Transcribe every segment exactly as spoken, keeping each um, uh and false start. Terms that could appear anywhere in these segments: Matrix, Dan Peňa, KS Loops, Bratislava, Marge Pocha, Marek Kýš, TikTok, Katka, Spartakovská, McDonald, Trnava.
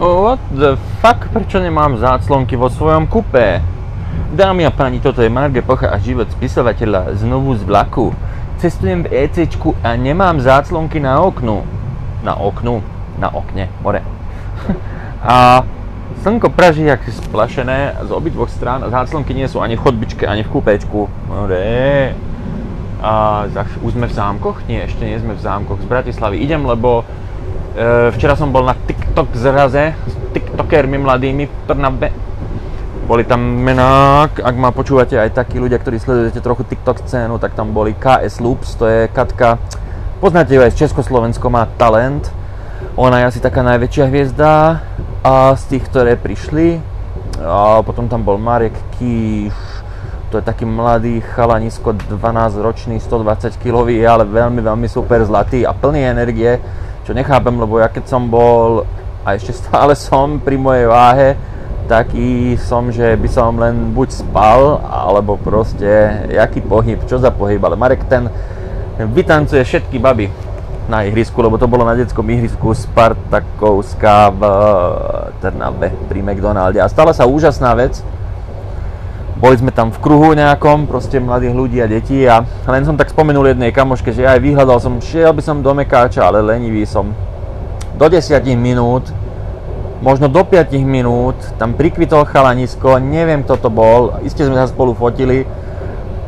What the fuck, prečo nemám záclonky vo svojom kupé? Dámy a páni, toto je Marge Pocha a život spisovateľa znovu z vlaku. Cestujem v ECčku a nemám záclonky na oknu. Na oknu? Na okne, more. A slnko praží jak splašené z obidvoch strán a záclonky nie sú ani v chodbičke, ani v kúpečku. More. A už sme v zámkoch? Nie, ešte nie sme v zámkoch. Z Bratislavy idem, lebo e, včera som bol na TikTok zraze s tiktokermi mladými v Trnave. Boli tam mená, ak ma počúvate aj takí ľudia, ktorí sledujete trochu TikTok scénu, tak tam boli ká es Loops, to je Katka. Poznáte ju aj z Československo, má talent. Ona je asi taká najväčšia hviezda a z tých, ktoré prišli. A potom tam bol Marek Kýš. To je taký mladý chalanisko, dvanásťročný, stodvadsaťkilový, ale veľmi, veľmi super zlatý a plný energie, čo nechápem, lebo ja keď som bol, a ešte stále som pri mojej váhe, taký som, že by som len buď spal, alebo proste, jaký pohyb, čo za pohyb, ale Marek ten vytancuje všetky baby na ihrisku, lebo to bolo na detskom ihrisku Spartakovská v Trnave pri McDonalde a stala sa úžasná vec. Boli sme tam v kruhu nejakom, proste mladých ľudí a detí a len som tak spomenul jednej kamoške, že ja aj vyhľadal som, šiel by som do Mekáča, ale lenivý som. Do desať minút, možno do päť minút, tam prikvitol chalanisko, neviem kto to bol, iste sme sa spolu fotili,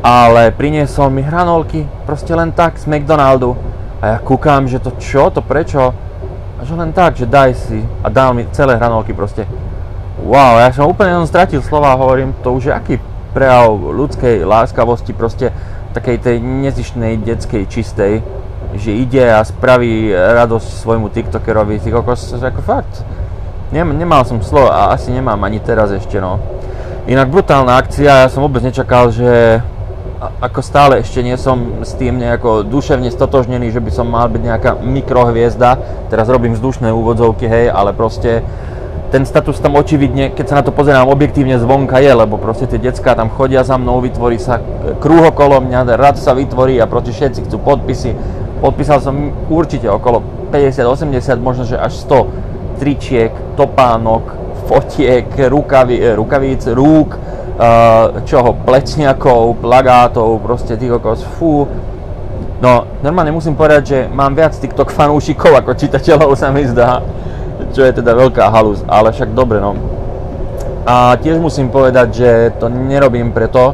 ale priniesol mi hranolky, proste len tak z McDonaldu. A ja kúkam, že to čo, to prečo? A že len tak, že daj si a dal mi celé hranolky proste. Wow, ja som úplne som stratil slova, hovorím, to už je aký prejav ľudskej láskavosti, proste takej tej nezištnej, detskej, čistej, že ide a spraví radosť svojmu TikTokerovi, ty kokos, ako fakt. Nem, nemal som slov a asi nemám ani teraz ešte, no. Inak brutálna akcia, ja som vôbec nečakal, že ako stále ešte nie som s tým nejako duševne stotožnený, že by som mal byť nejaká mikrohviezda, teraz robím vzdušné úvodzovky, hej, ale proste ten status tam očividne, keď sa na to pozerám objektívne zvonka je, lebo proste tie decká tam chodia za mnou, vytvorí sa krúh okolo mňa, rad sa vytvorí a proste všetci chcú podpisy. Podpísal som určite okolo päťdesiat, osemdesiat, možno že až sto tričiek, topánok, fotiek, rukavi, rukavíc, rúk, čoho, plečniakov, plagátov, proste tých okolo, fú. No, normálne musím povedať, že mám viac TikTok fanúšikov ako čitateľov, sa mi zdá. Čo je teda veľká halúz, ale však dobre, no. A tiež musím povedať, že to nerobím preto,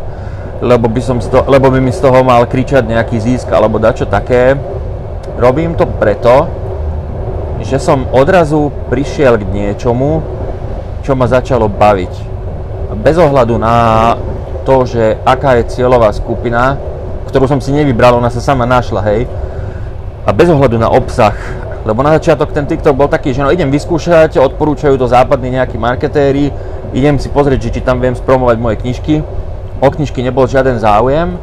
lebo by, som sto, lebo by mi z toho mal kričať nejaký zisk alebo dačo také. Robím to preto, že som odrazu prišiel k niečomu, čo ma začalo baviť. Bez ohľadu na to, že aká je cieľová skupina, ktorú som si nevybral, ona sa sama našla, hej. A bez ohľadu na obsah. Lebo na začiatok ten TikTok bol taký, že no idem vyskúšať, odporúčajú to západní nejakí marketéri, idem si pozrieť, či tam viem spromovať moje knižky. O knižky nebol žiaden záujem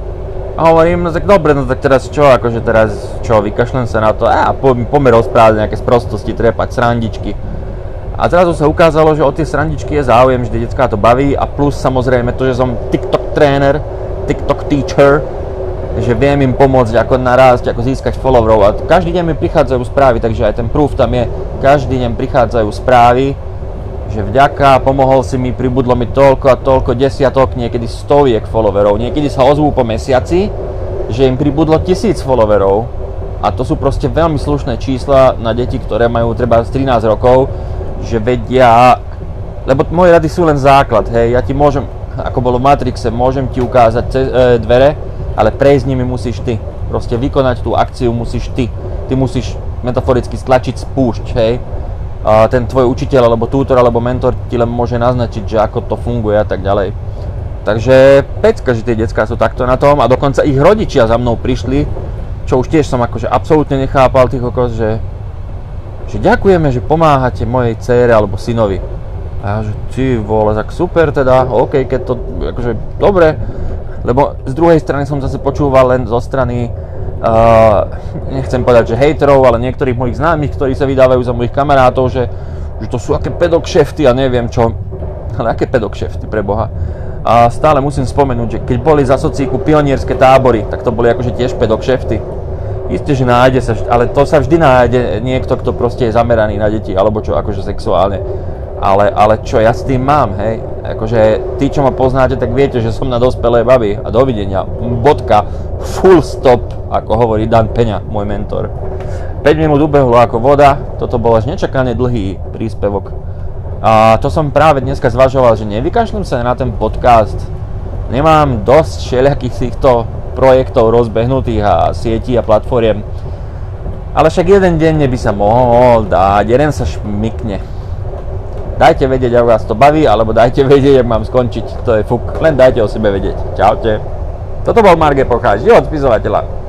a hovorím, no tak dobre, no tak teraz čo, akože teraz čo, vykašľam sa na to a pomer rozprávať nejaké sprostosti, trepať srandičky. A zrazu sa ukázalo, že o tie srandičky je záujem, že detská to baví a plus samozrejme to, že som TikTok tréner, TikTok teacher, že viem im pomôcť, ako narásť, ako získať followerov a každý deň mi prichádzajú správy, takže aj ten proof tam je, každý deň prichádzajú správy, že vďaka, pomohol si mi, pribudlo mi toľko a toľko desiatok, niekedy stoviek followerov, niekedy sa ozvú po mesiaci, že im pribudlo tisíc followerov a to sú proste veľmi slušné čísla na deti, ktoré majú treba z trinásť rokov, že vedia, lebo moje rady sú len základ, hej, ja ti môžem, ako bolo v Matrixe, môžem ti ukázať cez, e, dvere, ale prejsť s nimi musíš ty. Proste vykonať tú akciu musíš ty. Ty musíš metaforicky stlačiť spúšť, hej. A ten tvoj učiteľ, alebo tutor, alebo mentor ti len môže naznačiť, že ako to funguje a tak ďalej. Takže pecka, že tie decká sú takto na tom a dokonca ich rodičia za mnou prišli, čo už tiež som akože absolútne nechápal tých okos, že, že ďakujeme, že pomáhate mojej dcére alebo synovi. A ja že ty vole, tak super teda, OK, keď to akože dobre. Lebo z druhej strany som zase počúval len zo strany, uh, nechcem povedať, že hejterov, ale niektorých mojich známych, ktorí sa vydávajú za mojich kamarátov, že, že to sú aké pedokšefty a neviem čo. Ale aké pedokšefty, preboha. A stále musím spomenúť, že keď boli za socíku pionierské tábory, tak to boli akože tiež pedokšefty. Isté, že nájde sa, ale to sa vždy nájde niekto, kto proste je zameraný na deti, alebo čo, akože sexuálne. Ale, ale čo ja s tým mám, hej? Akože tí, čo ma poznáte, tak viete, že som na dospelé baby. A dovidenia, bodka, full stop, ako hovorí Dan Peňa, môj mentor. päť minút ubehlo ako voda, toto bol až nečakane dlhý príspevok. A to som práve dneska zvažoval, že nevykašľam sa na ten podcast. Nemám dosť všelijakých týchto projektov rozbehnutých a sietí a platformiem. Ale však jeden deň by sa mohol dať, jeden sa šmykne. Dajte vedieť, ak vás to baví, alebo dajte vedieť, ak mám skončiť, to je fuk. Len dajte o sebe vedieť. Čaute. Toto bol Marge Pocha, život spisovateľa.